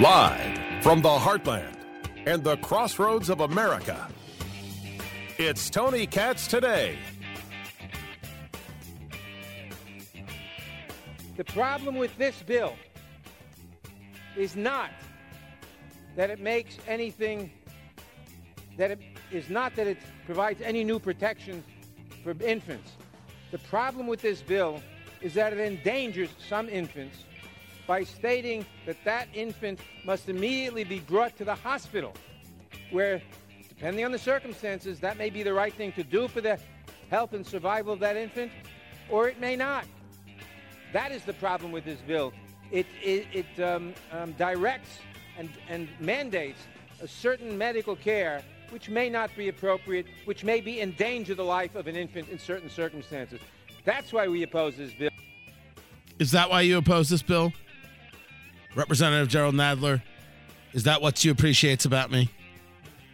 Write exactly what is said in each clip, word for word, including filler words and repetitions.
Live from the heartland and the crossroads of America, it's Tony Katz Today. The problem with this bill is not that it makes anything, that it is not that it provides any new protection for infants. The problem with this bill is that it endangers some infants by stating that that infant must immediately be brought to the hospital, where, depending on the circumstances, that may be the right thing to do for the health and survival of that infant, or it may not. That is the problem with this bill. It, it, it um, um, directs and, and mandates a certain medical care which may not be appropriate, which may be endanger the life of an infant in certain circumstances. That's why we oppose this bill. Is that why you oppose this bill? Representative Jerrold Nadler, is that what you appreciate about me?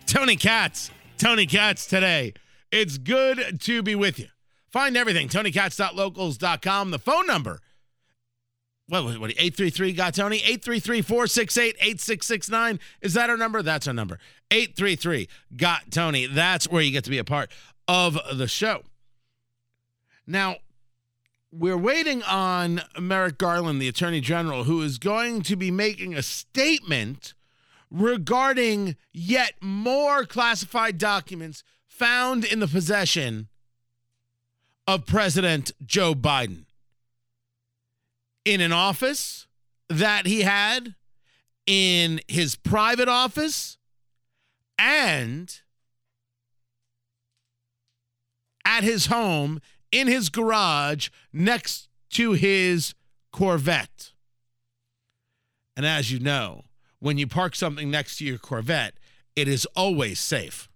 Tony Katz, Tony Katz Today. It's good to be with you. Find everything, tony katz dot locals dot com. The phone number, what was it, eight three three, got Tony? eight three three, four six eight, eight six six nine. Is that our number? That's our number. eight three three, got Tony. That's where you get to be a part of the show. Now, we're waiting on Merrick Garland, the Attorney General, who is going to be making a statement regarding yet more classified documents found in the possession of President Joe Biden in an office that he had, in his private office, and at his home in his garage next to his Corvette. And as you know, when you park something next to your Corvette, it is always safe.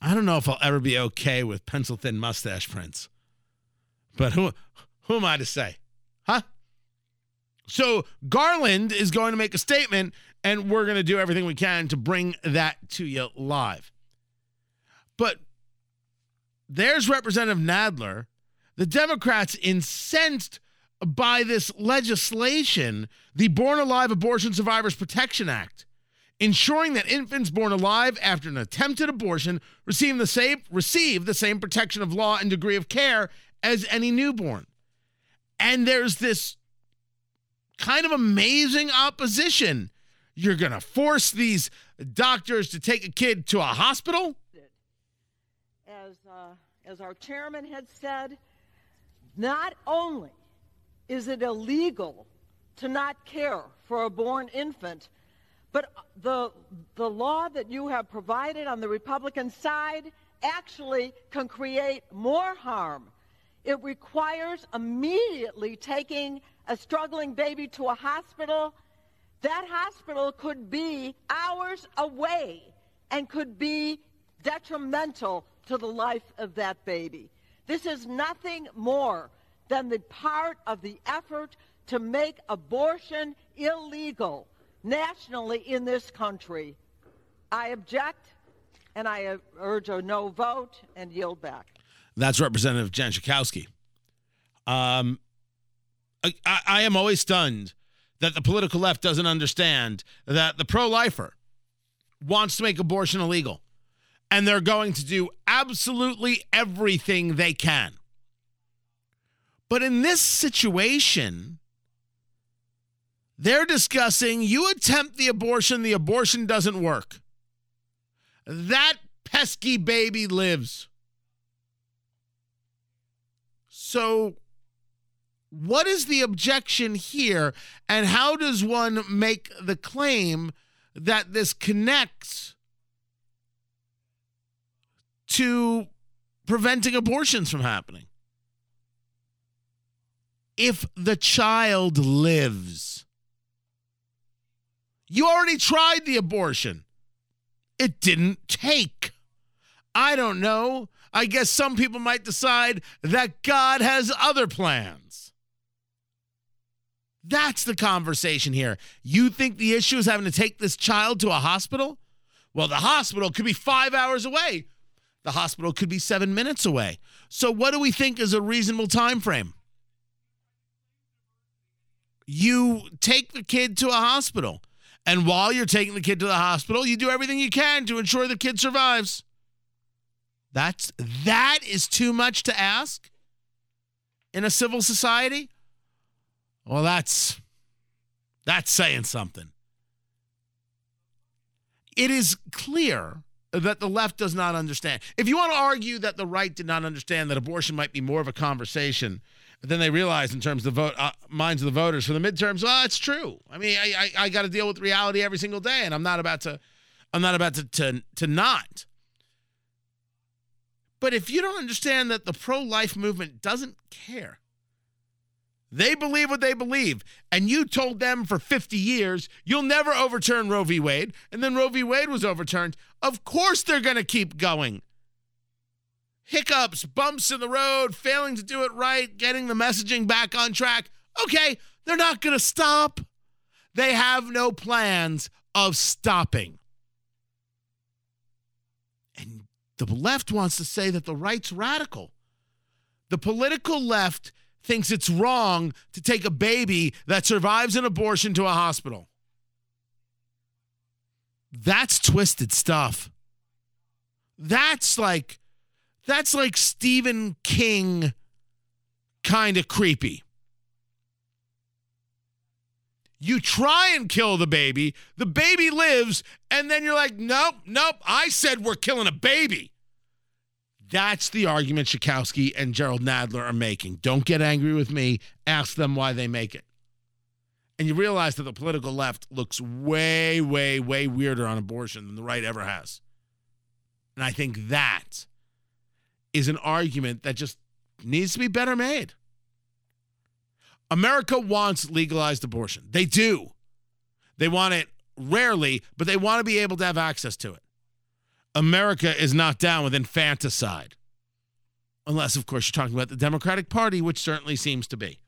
I don't know if I'll ever be okay with pencil-thin mustache prints, but who, who am I to say? Huh? So Garland is going to make a statement, and we're going to do everything we can to bring that to you live. But there's Representative Nadler. The Democrats, incensed by this legislation, the Born Alive Abortion Survivors Protection Act, ensuring that infants born alive after an attempted abortion receive the same, receive the same protection of law and degree of care as any newborn. And there's this kind of amazing opposition. You're going to force these doctors to take a kid to a hospital? As, uh, as our chairman had said, not only is it illegal to not care for a born infant, but the, the law that you have provided on the Republican side actually can create more harm. It requires immediately taking a struggling baby to a hospital. That hospital could be hours away and could be detrimental to the life of that baby. This is nothing more than the part of the effort to make abortion illegal nationally in this country. I object, and I urge a no vote and yield back. That's Representative Jan Schakowsky. Um, I, I am always stunned that the political left doesn't understand that the pro-lifer wants to make abortion illegal, and they're going to do absolutely everything they can. But in this situation, they're discussing, you attempt the abortion, the abortion doesn't work. That pesky baby lives. So what is the objection here, and how does one make the claim that this connects to preventing abortions from happening? If the child lives, you already tried the abortion. It didn't take. I don't know. I guess some people might decide that God has other plans. That's the conversation here. You think the issue is having to take this child to a hospital? Well, the hospital could be five hours away. The hospital could be seven minutes away. So what do we think is a reasonable time frame? You take the kid to a hospital. And while you're taking the kid to the hospital, you do everything you can to ensure the kid survives. That's, that is too much to ask in a civil society? Well, that's, that's saying something. It is clear that the left does not understand. If you want to argue that the right did not understand that abortion might be more of a conversation than they realize in terms of the vote, uh, minds of the voters for the midterms, well, that's true. I mean, I, I, I got to deal with reality every single day, and I'm not about to, I'm not about to, to, to not. But if you don't understand that the pro-life movement doesn't care, they believe what they believe, and you told them for fifty years you'll never overturn Roe v. Wade, and then Roe v. Wade was overturned, of course they're going to keep going. Hiccups, bumps in the road, failing to do it right, getting the messaging back on track. Okay, they're not going to stop. They have no plans of stopping. And the left wants to say that the right's radical. The political left thinks it's wrong to take a baby that survives an abortion to a hospital. That's twisted stuff. That's like, that's like Stephen King kind of creepy. You try and kill the baby, the baby lives, and then you're like, nope, nope, I said we're killing a baby. That's the argument Schakowsky and Jerrold Nadler are making. Don't get angry with me. Ask them why they make it. And you realize that the political left looks way, way, way weirder on abortion than the right ever has. And I think that is an argument that just needs to be better made. America wants legalized abortion. They do. They want it rarely, but they want to be able to have access to it. America is not down with infanticide. Unless, of course, you're talking about the Democratic Party, which certainly seems to be.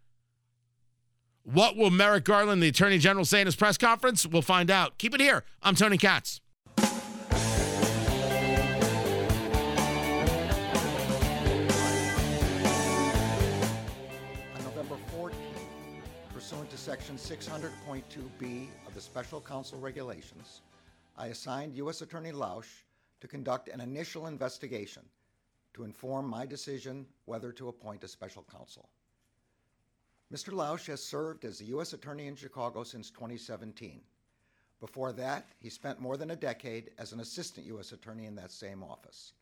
What will Merrick Garland, the Attorney General, say in his press conference? We'll find out. Keep it here. I'm Tony Katz. On November fourteenth, pursuant to Section six hundred point two B of the Special Counsel Regulations, I assigned U S Attorney Lausch to conduct an initial investigation to inform my decision whether to appoint a special counsel. Mister Lausch has served as the U S Attorney in Chicago since twenty seventeen. Before that, he spent more than a decade as an assistant U S Attorney in that same office.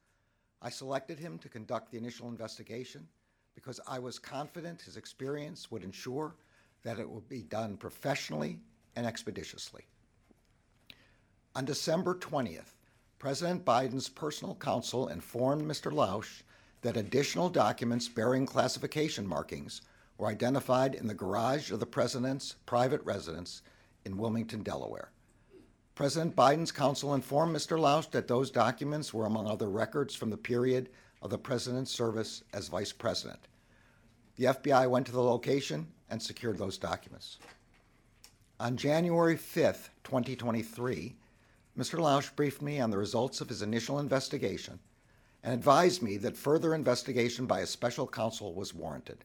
I selected him to conduct the initial investigation because I was confident his experience would ensure that it would be done professionally and expeditiously. On December twentieth, President Biden's personal counsel informed Mister Lausch that additional documents bearing classification markings were identified in the garage of the president's private residence in Wilmington, Delaware. President Biden's counsel informed Mister Lausch that those documents were among other records from the period of the president's service as vice president. The F B I went to the location and secured those documents. On January fifth, twenty twenty-three, Mister Lausch briefed me on the results of his initial investigation and advised me that further investigation by a special counsel was warranted.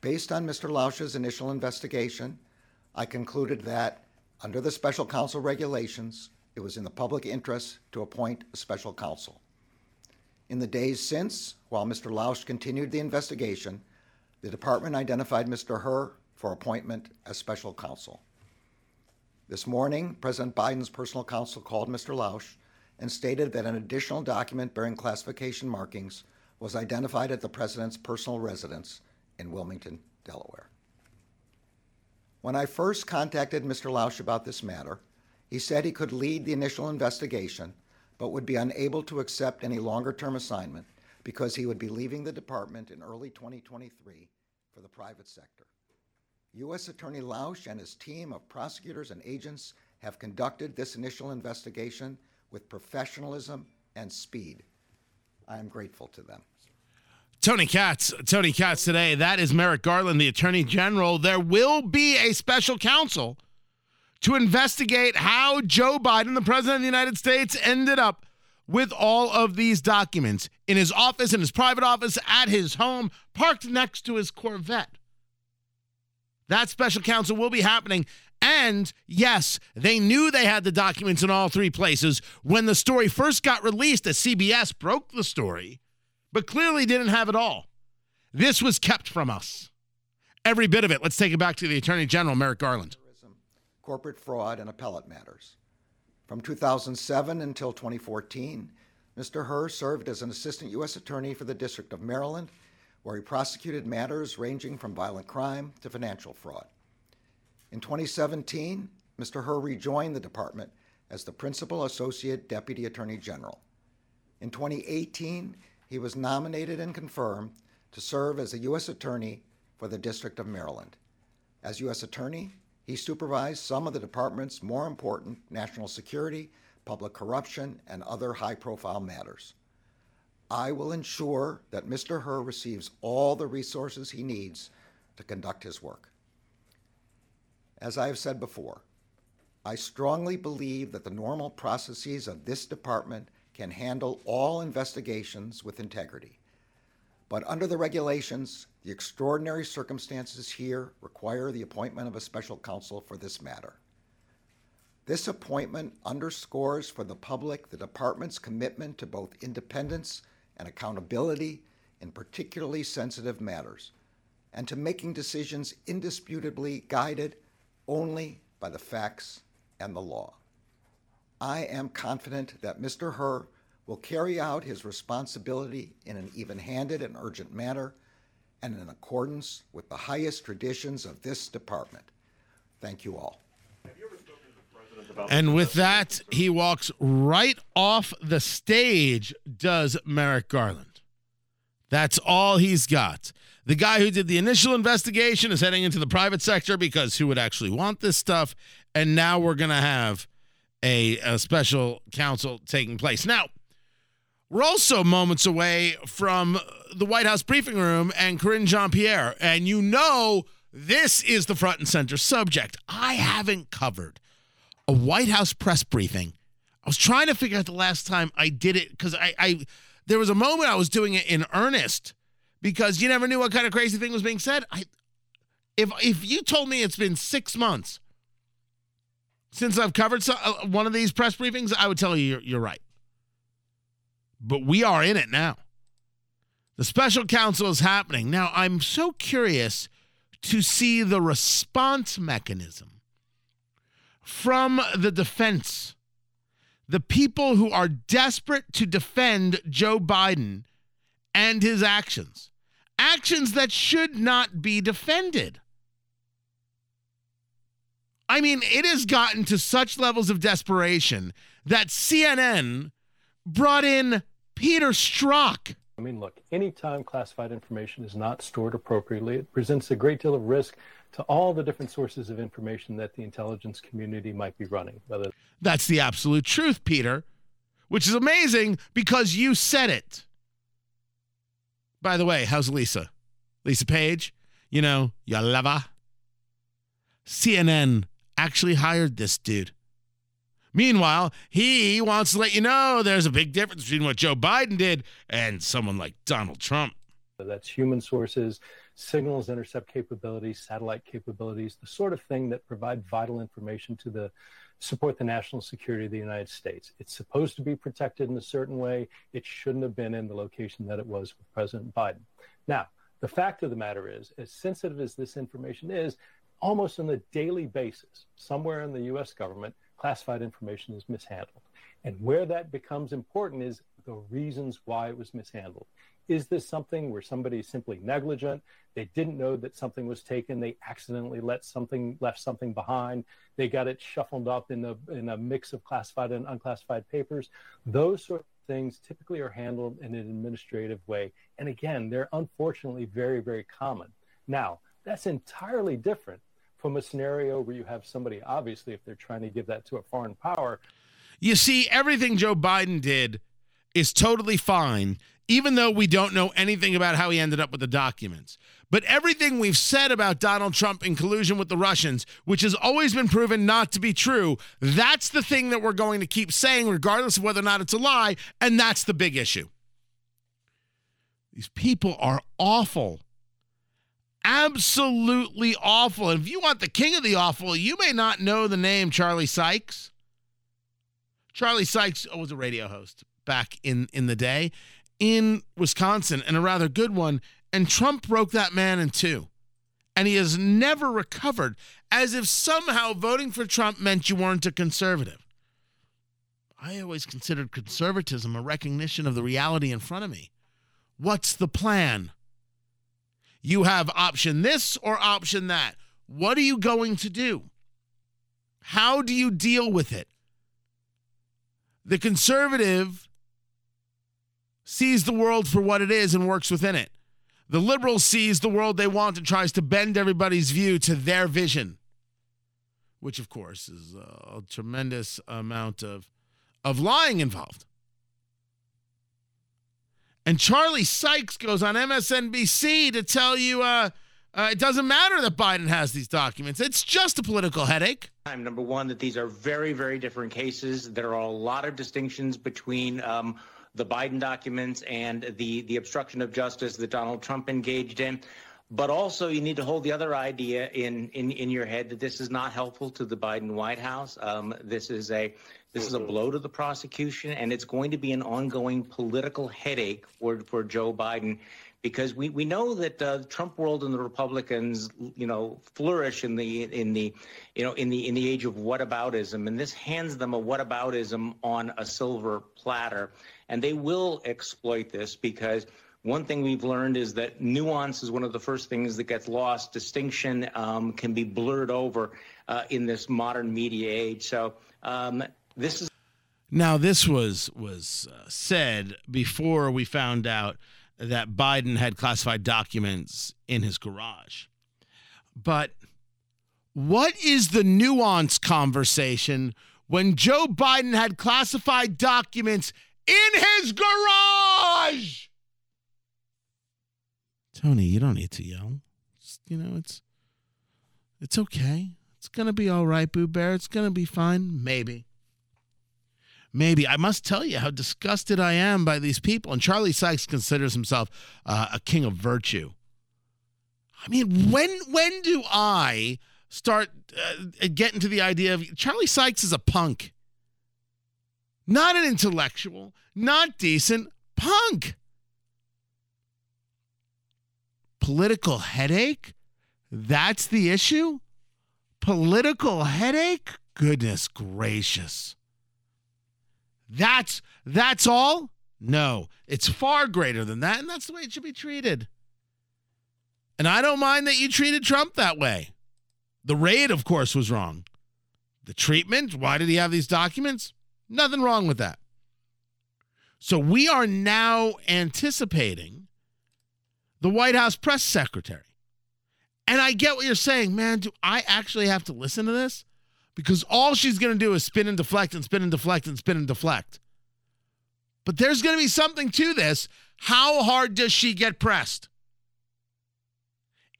Based on Mister Lausch's initial investigation, I concluded that, under the special counsel regulations, it was in the public interest to appoint a special counsel. In the days since, while Mister Lausch continued the investigation, the department identified Mister Hur for appointment as special counsel. This morning, President Biden's personal counsel called Mister Lausch and stated that an additional document bearing classification markings was identified at the president's personal residence in Wilmington, Delaware. When I first contacted Mister Lausch about this matter, he said he could lead the initial investigation, but would be unable to accept any longer-term assignment because he would be leaving the department in early twenty twenty-three for the private sector. U S Attorney Lausch and his team of prosecutors and agents have conducted this initial investigation with professionalism and speed. I am grateful to them. Tony Katz, Tony Katz today. That is Merrick Garland, the Attorney General. There will be a special counsel to investigate how Joe Biden, the President of the United States, ended up with all of these documents in his office, in his private office, at his home, parked next to his Corvette. That special counsel will be happening. And yes, they knew they had the documents in all three places when the story first got released, that C B S broke the story, but clearly didn't have it all. This was kept from us. Every bit of it. Let's take it back to the Attorney General, Merrick Garland. Corporate fraud and appellate matters. From two thousand seven until twenty fourteen, Mister Hur served as an assistant U S attorney for the District of Maryland, where he prosecuted matters ranging from violent crime to financial fraud. In twenty seventeen, Mister Hur rejoined the department as the Principal Associate Deputy Attorney General. In twenty eighteen, he was nominated and confirmed to serve as a U S attorney for the District of Maryland. As U S attorney, he supervised some of the department's more important national security, public corruption, and other high-profile matters. I will ensure that Mister Hur receives all the resources he needs to conduct his work. As I have said before, I strongly believe that the normal processes of this department can handle all investigations with integrity. But under the regulations, the extraordinary circumstances here require the appointment of a special counsel for this matter. This appointment underscores for the public the department's commitment to both independence and accountability in particularly sensitive matters, and to making decisions indisputably guided only by the facts and the law. I am confident that Mister Hur will carry out his responsibility in an even-handed and urgent manner and in accordance with the highest traditions of this department. Thank you all. And with that, he walks right off the stage, does Merrick Garland. That's all he's got. The guy who did the initial investigation is heading into the private sector because who would actually want this stuff? And now we're going to have a, a special counsel taking place. Now, we're also moments away from the White House briefing room and Karine Jean-Pierre. And you know this is the front and center subject. I haven't covered a White House press briefing. I was trying to figure out the last time I did it because I, I there was a moment I was doing it in earnest because you never knew what kind of crazy thing was being said. I, if, if you told me it's been six months since I've covered some, uh, one of these press briefings, I would tell you you're, you're right. But we are in it now. The special counsel is happening. Now, I'm so curious to see the response mechanism from the defense, the people who are desperate to defend Joe Biden and his actions, actions that should not be defended. I mean, it has gotten to such levels of desperation that C N N brought in Peter Strzok. I mean, look, anytime classified information is not stored appropriately, it presents a great deal of risk to all the different sources of information that the intelligence community might be running. Whether that's the absolute truth, Peter, which is amazing because you said it. By the way, how's Lisa? Lisa Page? You know, you love her. C N N actually hired this dude. Meanwhile, he wants to let you know there's a big difference between what Joe Biden did and someone like Donald Trump. That's human sources, signals intercept capabilities, satellite capabilities, the sort of thing that provide vital information to the support the national security of the United States. It's supposed to be protected in a certain way. It shouldn't have been in the location that it was with President Biden. Now, the fact of the matter is, as sensitive as this information is, almost on a daily basis, somewhere in the U S government, classified information is mishandled. And where that becomes important is the reasons why it was mishandled. Is this something where somebody is simply negligent? They didn't know that something was taken. They accidentally let something, left something behind. They got it shuffled up in a, in a mix of classified and unclassified papers. Those sort of things typically are handled in an administrative way. And again, they're unfortunately very, very common. Now, that's entirely different from a scenario where you have somebody, obviously, if they're trying to give that to a foreign power. You see, everything Joe Biden did is totally fine, even though we don't know anything about how he ended up with the documents. But everything we've said about Donald Trump in collusion with the Russians, which has always been proven not to be true, that's the thing that we're going to keep saying regardless of whether or not it's a lie, and that's the big issue. These people are awful. Absolutely awful. And if you want the king of the awful, you may not know the name Charlie Sykes. Charlie Sykes was a radio host back in, in the day in Wisconsin, and a rather good one. And Trump broke that man in two. And he has never recovered, as if somehow voting for Trump meant you weren't a conservative. I always considered conservatism a recognition of the reality in front of me. What's the plan? You have option this or option that. What are you going to do? How do you deal with it? The conservative sees the world for what it is and works within it. The liberal sees the world they want and tries to bend everybody's view to their vision, which, of course, is a tremendous amount of, of lying involved. And Charlie Sykes goes on M S N B C to tell you uh, uh, it doesn't matter that Biden has these documents. It's just a political headache. I'm number one, that these are very, very different cases. There are a lot of distinctions between um the Biden documents and the, the obstruction of justice that Donald Trump engaged in. But also you need to hold the other idea in, in, in your head that this is not helpful to the Biden White House. Um, this is a this is a blow to the prosecution, and it's going to be an ongoing political headache for, for Joe Biden, because we, we know that uh, the Trump world and the Republicans, you know, flourish in the in the you know in the in the age of whataboutism, and this hands them a whataboutism on a silver platter. And they will exploit this, because one thing we've learned is that nuance is one of the first things that gets lost. Distinction um, can be blurred over uh, in this modern media age. So um, this is. Now, this was was uh, said before we found out that Biden had classified documents in his garage. But what is the nuance conversation when Joe Biden had classified documents in his garage? Tony, you don't need to yell. It's, you know, it's it's okay. It's going to be all right, Boo Bear. It's going to be fine. Maybe. Maybe. I must tell you how disgusted I am by these people. And Charlie Sykes considers himself uh, a king of virtue. I mean, when, when do I start uh, getting to the idea of Charlie Sykes is a punk? Not an intellectual, not decent, punk. Political headache? That's the issue? Political headache? Goodness gracious. That's that's all? No, it's far greater than that, and that's the way it should be treated. And I don't mind that you treated Trump that way. The raid, of course, was wrong. The treatment, why did he have these documents? Nothing wrong with that. So we are now anticipating the White House press secretary. And I get what you're saying. Man, do I actually have to listen to this? Because all she's going to do is spin and deflect and spin and deflect and spin and deflect. But there's going to be something to this. How hard does she get pressed?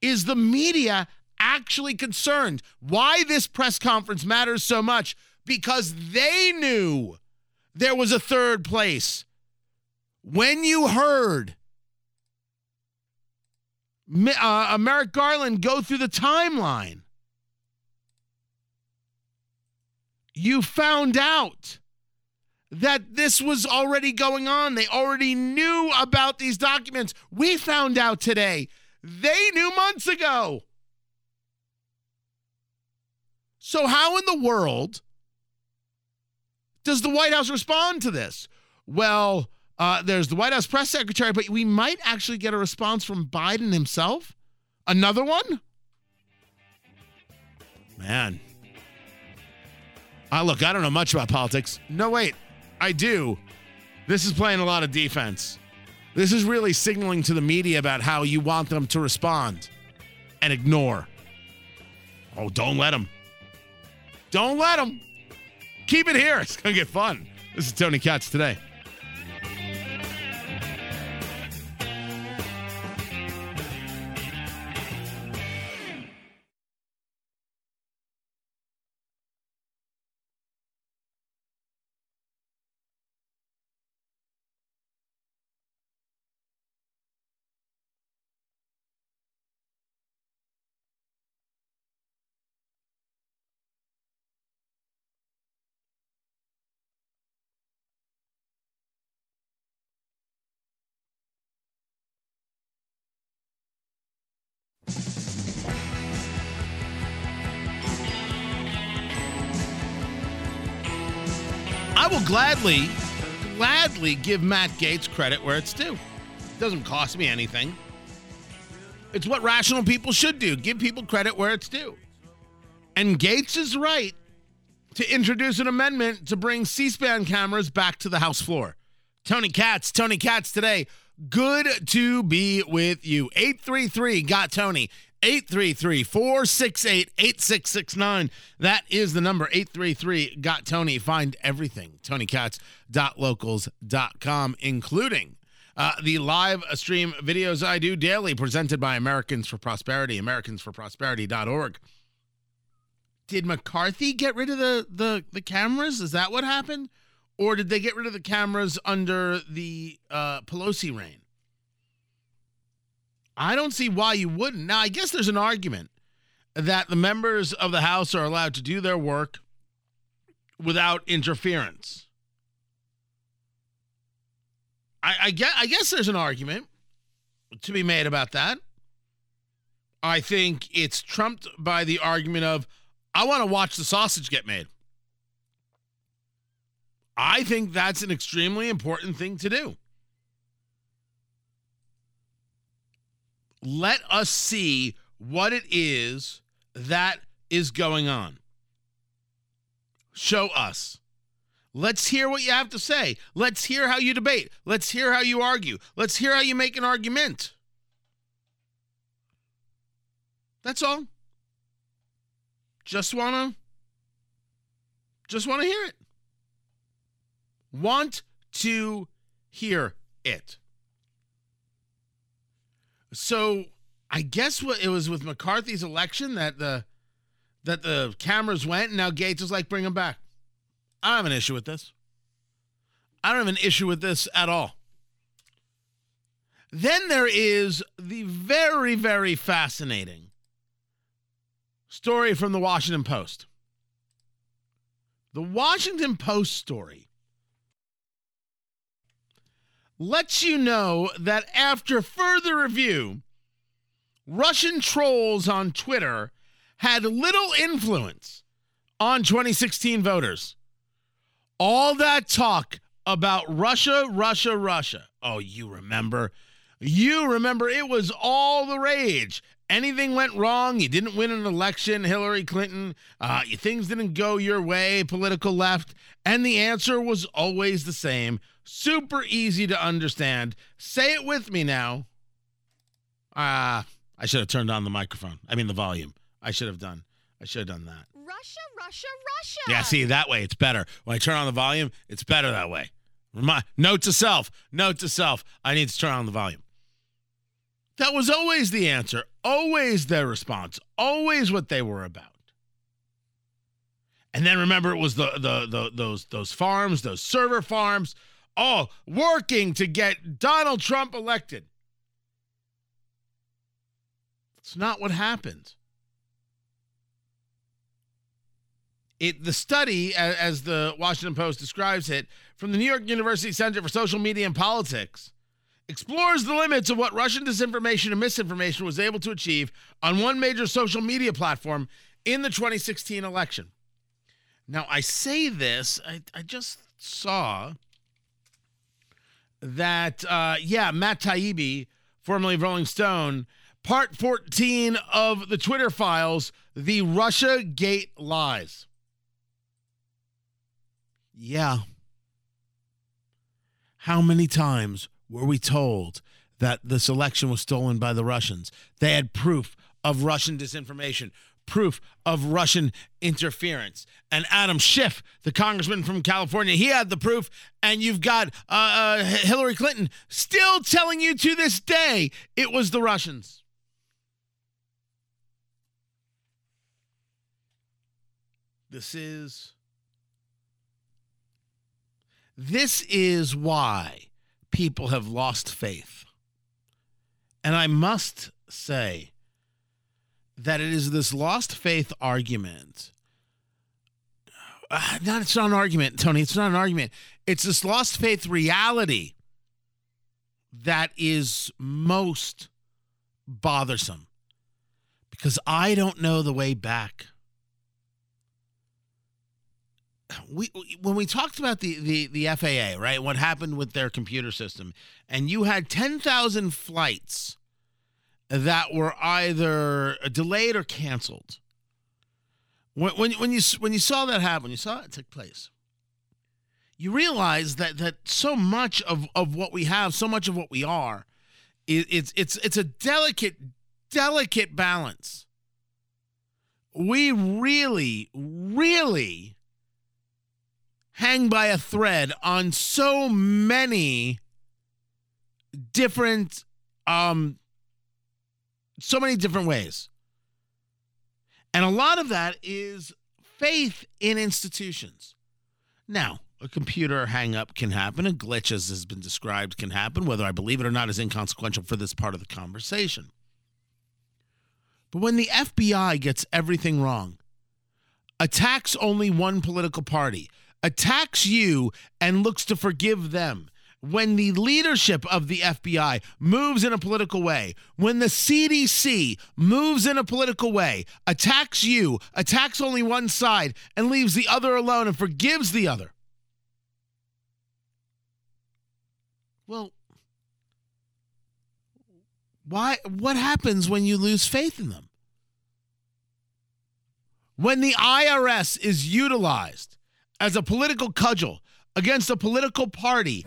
Is the media actually concerned? Why this press conference matters so much? Because they knew there was a third place. When you heard uh, Merrick Garland go through the timeline, you found out that this was already going on. They already knew about these documents. We found out today. They knew months ago. So how in the world does the White House respond to this? Well, uh, there's the White House press secretary, but we might actually get a response from Biden himself. Another one? Man. I look, I don't know much about politics. No, wait, I do. This is playing a lot of defense. This is really signaling to the media about how you want them to respond and ignore. Oh, don't let them. Don't let them. Keep it here. It's going to get fun. This is Tony Katz Today. I will gladly, gladly give Matt Gaetz credit where it's due. It doesn't cost me anything. It's what rational people should do. Give people credit where it's due. And Gaetz is right to introduce an amendment to bring C-SPAN cameras back to the House floor. Tony Katz, Tony Katz today. Good to be with you. eight three three, got Tony. eight three three, four six eight, eight six six nine. That is the number, eight three three, got Tony. Find everything, tony katz dot locals dot com, including uh, the live stream videos I do daily, presented by Americans for Prosperity, americans for prosperity dot org. Did McCarthy get rid of the, the, the cameras? Is that what happened? Or did they get rid of the cameras under the uh, Pelosi reign? I don't see why you wouldn't. Now, I guess there's an argument that the members of the House are allowed to do their work without interference. I, I, guess, I guess there's an argument to be made about that. I think it's trumped by the argument of, I want to watch the sausage get made. I think that's an extremely important thing to do. Let us see what it is that is going on. Show us. Let's hear what you have to say. Let's hear how you debate. Let's hear how you argue. Let's hear how you make an argument. That's all. Just want to, just want to hear it. Want to hear it. So I guess what it was with McCarthy's election that the that the cameras went, and now Gaetz is like, bring them back. I don't have an issue with this. I don't have an issue with this at all. Then there is the very, very fascinating story from the Washington Post. The Washington Post story lets you know that after further review, Russian trolls on Twitter had little influence on twenty sixteen voters. All that talk about Russia, Russia, Russia. Oh, you remember. You remember it was all the rage. Anything went wrong. You didn't win an election, Hillary Clinton. Uh, things didn't go your way, political left. And the answer was always the same. Super easy to understand. Say it with me now. Ah, uh, I should have turned on the microphone. I mean the volume. I should have done. I should have done that. Russia, Russia, Russia. Yeah, see, that way it's better. When I turn on the volume, it's better that way. Remind, note to self. Note to self. I need to turn on the volume. That was always the answer. Always their response. Always what they were about. And then remember, it was the the, the those those farms, those server farms. Oh, working to get Donald Trump elected. It's not what happened. It, the study, as, as the Washington Post describes it, from the New York University Center for Social Media and Politics, explores the limits of what Russian disinformation and misinformation was able to achieve on one major social media platform in the twenty sixteen election. Now, I say this, I, I just saw that, uh, yeah, Matt Taibbi, formerly of Rolling Stone, part fourteen of the Twitter files, the Russia Gate lies. Yeah. How many times were we told that this election was stolen by the Russians? They had proof of Russian disinformation, proof of Russian interference. And Adam Schiff, the congressman from California, he had the proof. And you've got uh, uh, Hillary Clinton still telling you to this day it was the Russians. This is, this is why people have lost faith. And I must say that it is this lost faith argument. Uh, no, it's not an argument, Tony. It's not an argument. It's this lost faith reality that is most bothersome, because I don't know the way back. we when we talked about the, the, the F A A, right, what happened with their computer system, and you had ten thousand flights that were either delayed or canceled. When, when, when, you, when you saw that happen, you saw it take place, you realize that, that so much of, of what we have, so much of what we are, it, it's it's it's a delicate, delicate balance. We really, really hang by a thread on so many different, um, so many different ways. And a lot of that is faith in institutions. Now, a computer hang-up can happen. A glitch, as has been described, can happen. Whether I believe it or not is inconsequential for this part of the conversation. But when the F B I gets everything wrong, attacks only one political party, attacks you, and looks to forgive them, when the leadership of the F B I moves in a political way, when the C D C moves in a political way, attacks you, attacks only one side, and leaves the other alone and forgives the other. Well, why? What happens when you lose faith in them? When the I R S is utilized as a political cudgel against a political party,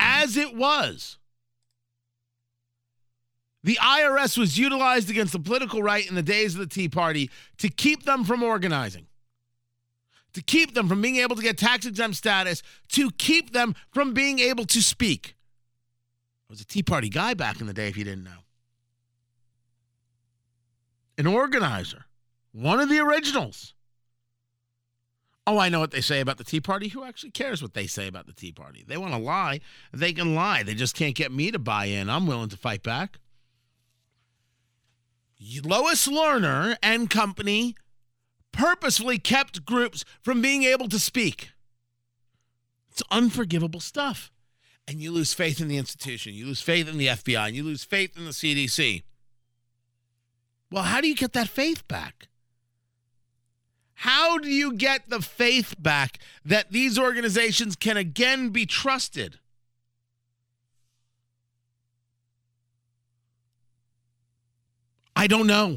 as it was. The I R S was utilized against the political right in the days of the Tea Party to keep them from organizing, to keep them from being able to get tax-exempt status, to keep them from being able to speak. I was a Tea Party guy back in the day, if you didn't know. An organizer, one of the originals. Oh, I know what they say about the Tea Party. Who actually cares what they say about the Tea Party? They want to lie. They can lie. They just can't get me to buy in. I'm willing to fight back. Lois Lerner and company purposefully kept groups from being able to speak. It's unforgivable stuff. And you lose faith in the institution. You lose faith in the F B I. And you lose faith in the C D C. Well, how do you get that faith back? How do you get the faith back that these organizations can again be trusted? I don't know.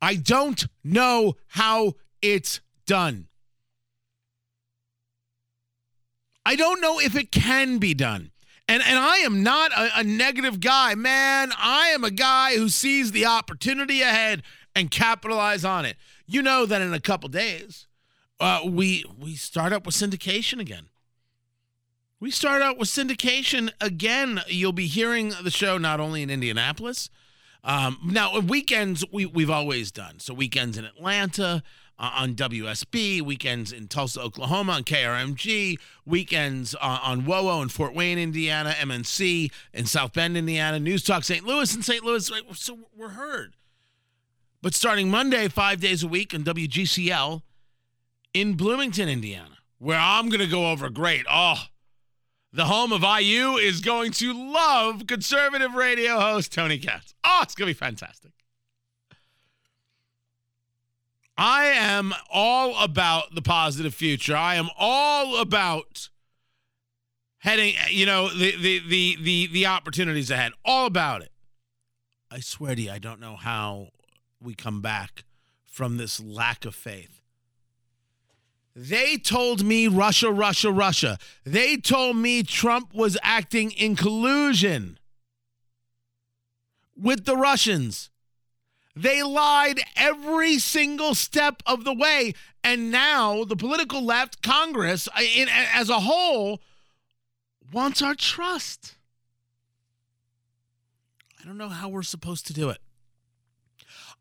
I don't know how it's done. I don't know if it can be done. And and I am not a, a negative guy. Man, I am a guy who sees the opportunity ahead and capitalize on it. You know that in a couple days, uh, we we start up with syndication again. We start out with syndication again. You'll be hearing the show not only in Indianapolis. Um, now, weekends we, we've always done. So weekends in Atlanta uh, on W S B, weekends in Tulsa, Oklahoma on K R M G, weekends uh, on W O W O in Fort Wayne, Indiana, M N C in South Bend, Indiana, News Talk Saint Louis in Saint Louis. Right? So we're heard. But starting Monday, five days a week on W G C L in Bloomington, Indiana, where I'm going to go over great. Oh, the home of I U is going to love conservative radio host Tony Katz. Oh, it's going to be fantastic. I am all about the positive future. I am all about heading, you know, the the the the, the opportunities ahead. All about it. I swear to you, I don't know how we come back from this lack of faith. They told me Russia, Russia, Russia. They told me Trump was acting in collusion with the Russians. They lied every single step of the way. And now the political left, Congress in, as a whole, wants our trust. I don't know how we're supposed to do it.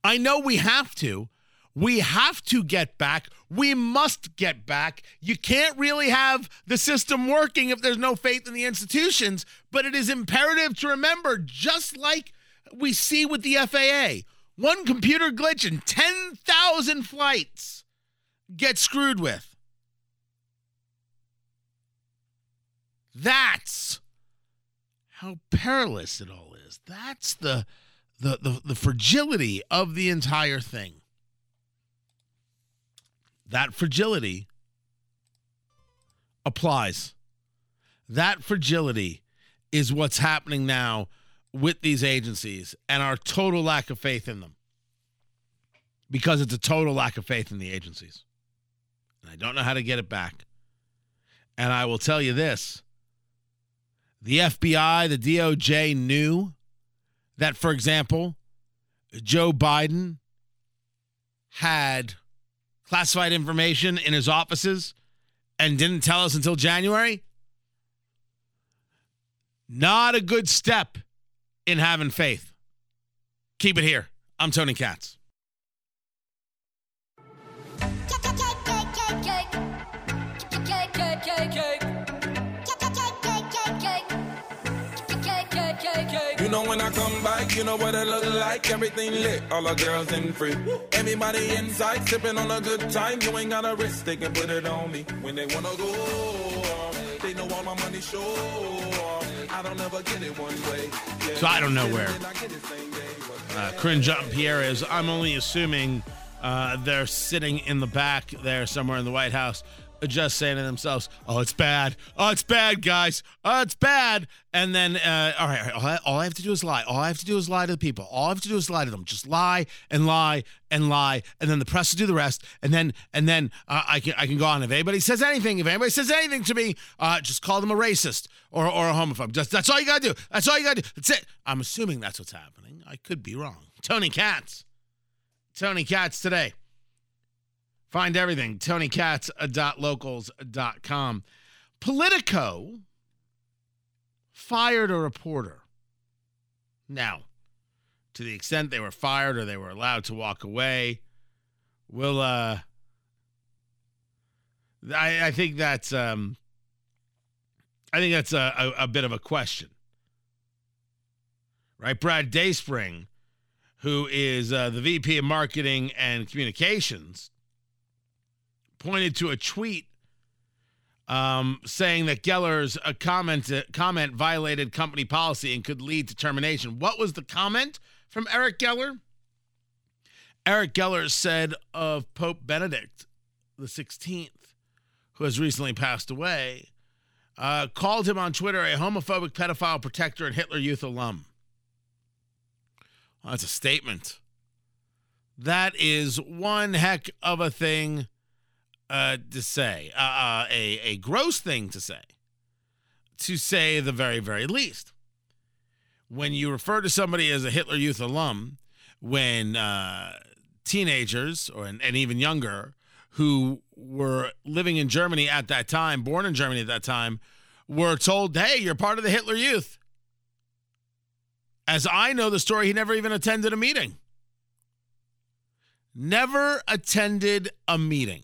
I know we have to. We have to get back. We must get back. You can't really have the system working if there's no faith in the institutions, but it is imperative to remember, just like we see with the F A A, one computer glitch and ten thousand flights get screwed with. That's how perilous it all is. That's the... The, the the fragility of the entire thing. That fragility applies. That fragility is what's happening now with these agencies and our total lack of faith in them, because it's a total lack of faith in the agencies. And I don't know how to get it back. And I will tell you this. The F B I, the D O J knew that, for example, Joe Biden had classified information in his offices and didn't tell us until January. Not a good step in having faith. Keep it here. I'm Tony Katz. You know when I come back, you know what it look like. Everything lit, all the girls in free. Everybody inside, sipping on a good time. You ain't got a risk, they can put it on me. When they wanna go, they know all my money sure. I don't ever get it one way. Yeah, so I don't know where uh, Karine Jean-Pierre is. I'm only assuming uh, they're sitting in the back there somewhere in the White House, just saying to themselves, oh, it's bad. Oh, it's bad, guys. Oh, it's bad. And then, uh, all right, all right all, I, all I have to do is lie. All I have to do is lie to the people. All I have to do is lie to them. Just lie and lie and lie. And then the press will do the rest. And then and then uh, I can I can go on. If anybody says anything, if anybody says anything to me, uh, just call them a racist or, or a homophobe. Just, that's all you got to do. That's all you got to do. That's it. I'm assuming that's what's happening. I could be wrong. Tony Katz. Tony Katz today. Find everything, tony katz dot locals dot com. Politico fired a reporter. Now, to the extent they were fired or they were allowed to walk away, we'll, uh, I, I think that's, um, I think that's a, a, a bit of a question, right? Brad Dayspring, who is uh, the V P of Marketing and Communications, pointed to a tweet um, saying that Geller's uh, comment, uh, comment violated company policy and could lead to termination. What was the comment from Eric Geller? Eric Geller said of Pope Benedict the sixteenth, who has recently passed away, uh, called him on Twitter a homophobic pedophile protector and Hitler Youth alum. Well, that's a statement. That is one heck of a thing Uh, to say, uh, uh, a, a gross thing to say, to say the very, very least. When you refer to somebody as a Hitler Youth alum, when uh, teenagers or and, and even younger who were living in Germany at that time, born in Germany at that time, were told, hey, you're part of the Hitler Youth. As I know the story, he never even attended a meeting. Never attended a meeting.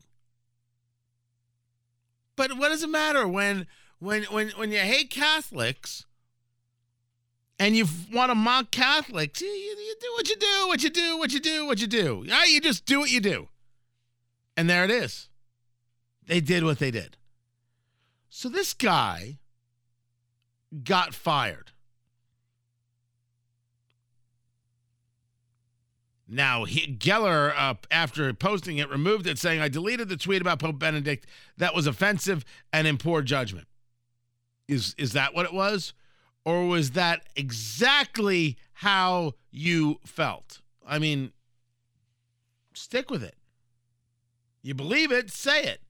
But what does it matter when when when, when you hate Catholics and you want to mock Catholics? You, you, you do what you do, what you do, what you do, what you do. Yeah, you just do what you do. And there it is. They did what they did. So this guy got fired. Now, he, Geller, uh, after posting it, removed it, saying, I deleted the tweet about Pope Benedict that was offensive and in poor judgment. Is is that what it was? Or was that exactly how you felt? I mean, stick with it. You believe it, say it.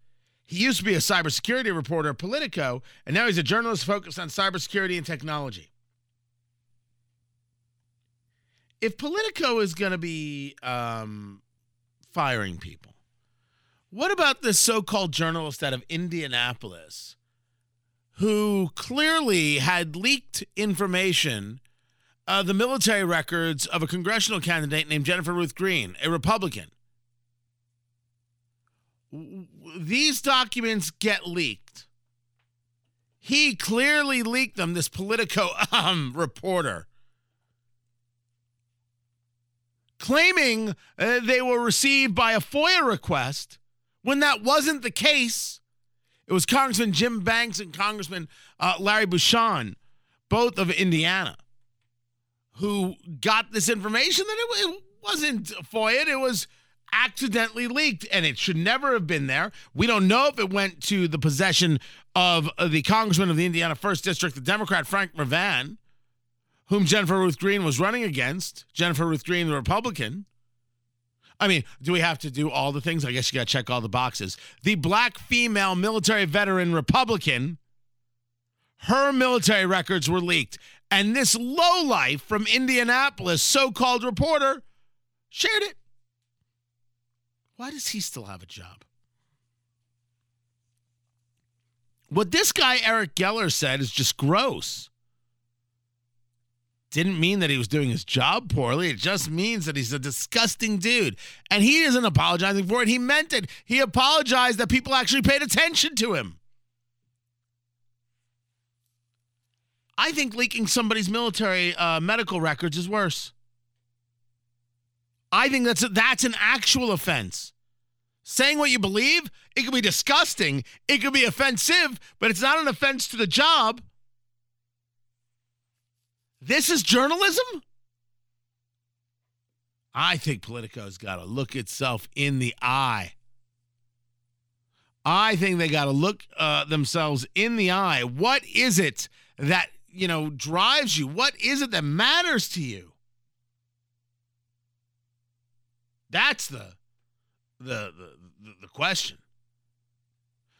He used to be a cybersecurity reporter at Politico, and now he's a journalist focused on cybersecurity and technology. If Politico is going to be um, firing people, what about this so-called journalist out of Indianapolis who clearly had leaked information, uh, the military records of a congressional candidate named Jennifer Ruth Green, a Republican? These documents get leaked. He clearly leaked them, this Politico um, reporter, claiming uh, they were received by a FOIA request when that wasn't the case. It was Congressman Jim Banks and Congressman uh, Larry Bucshon, both of Indiana, who got this information that it, it wasn't FOIA. It was accidentally leaked, and it should never have been there. We don't know if it went to the possession of the congressman of the Indiana first District, the Democrat Frank Mrvan, whom Jennifer Ruth Green was running against, Jennifer Ruth Green, the Republican. I mean, do we have to do all the things? I guess you got to check all the boxes. The black female military veteran Republican, her military records were leaked. And this lowlife from Indianapolis, so-called reporter, shared it. Why does he still have a job? What this guy, Eric Geller, said is just gross. Didn't mean that he was doing his job poorly. It just means that he's a disgusting dude. And he isn't apologizing for it. He meant it. He apologized that people actually paid attention to him. I think leaking somebody's military uh, medical records is worse. I think that's a, that's an actual offense. Saying what you believe, it could be disgusting, it could be offensive, but it's not an offense to the job. This is journalism? I think Politico's got to look itself in the eye. I think they got to look uh, themselves in the eye. What is it that, you know, drives you? What is it that matters to you? That's the the the, the question.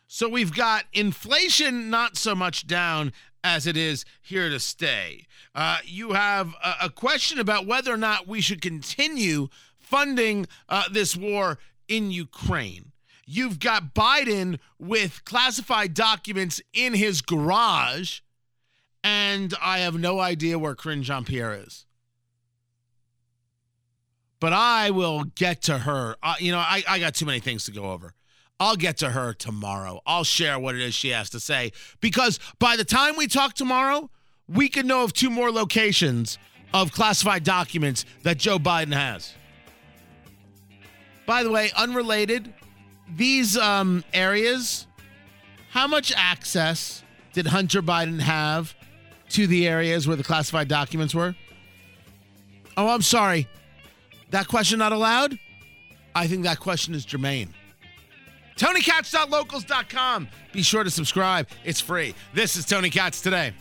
So we've got inflation not so much down as it is here to stay. Uh, you have a, a question about whether or not we should continue funding uh, this war in Ukraine. You've got Biden with classified documents in his garage, and I have no idea where Karine Jean-Pierre is. But I will get to her. Uh, you know, I, I got too many things to go over. I'll get to her tomorrow. I'll share what it is she has to say. Because by the time we talk tomorrow, we can know of two more locations of classified documents that Joe Biden has. By the way, unrelated, these um, areas, how much access did Hunter Biden have to the areas where the classified documents were? Oh, I'm sorry. That question not allowed? I think that question is germane. Tony Katz dot locals dot com. Be sure to subscribe. It's free. This is Tony Katz Today.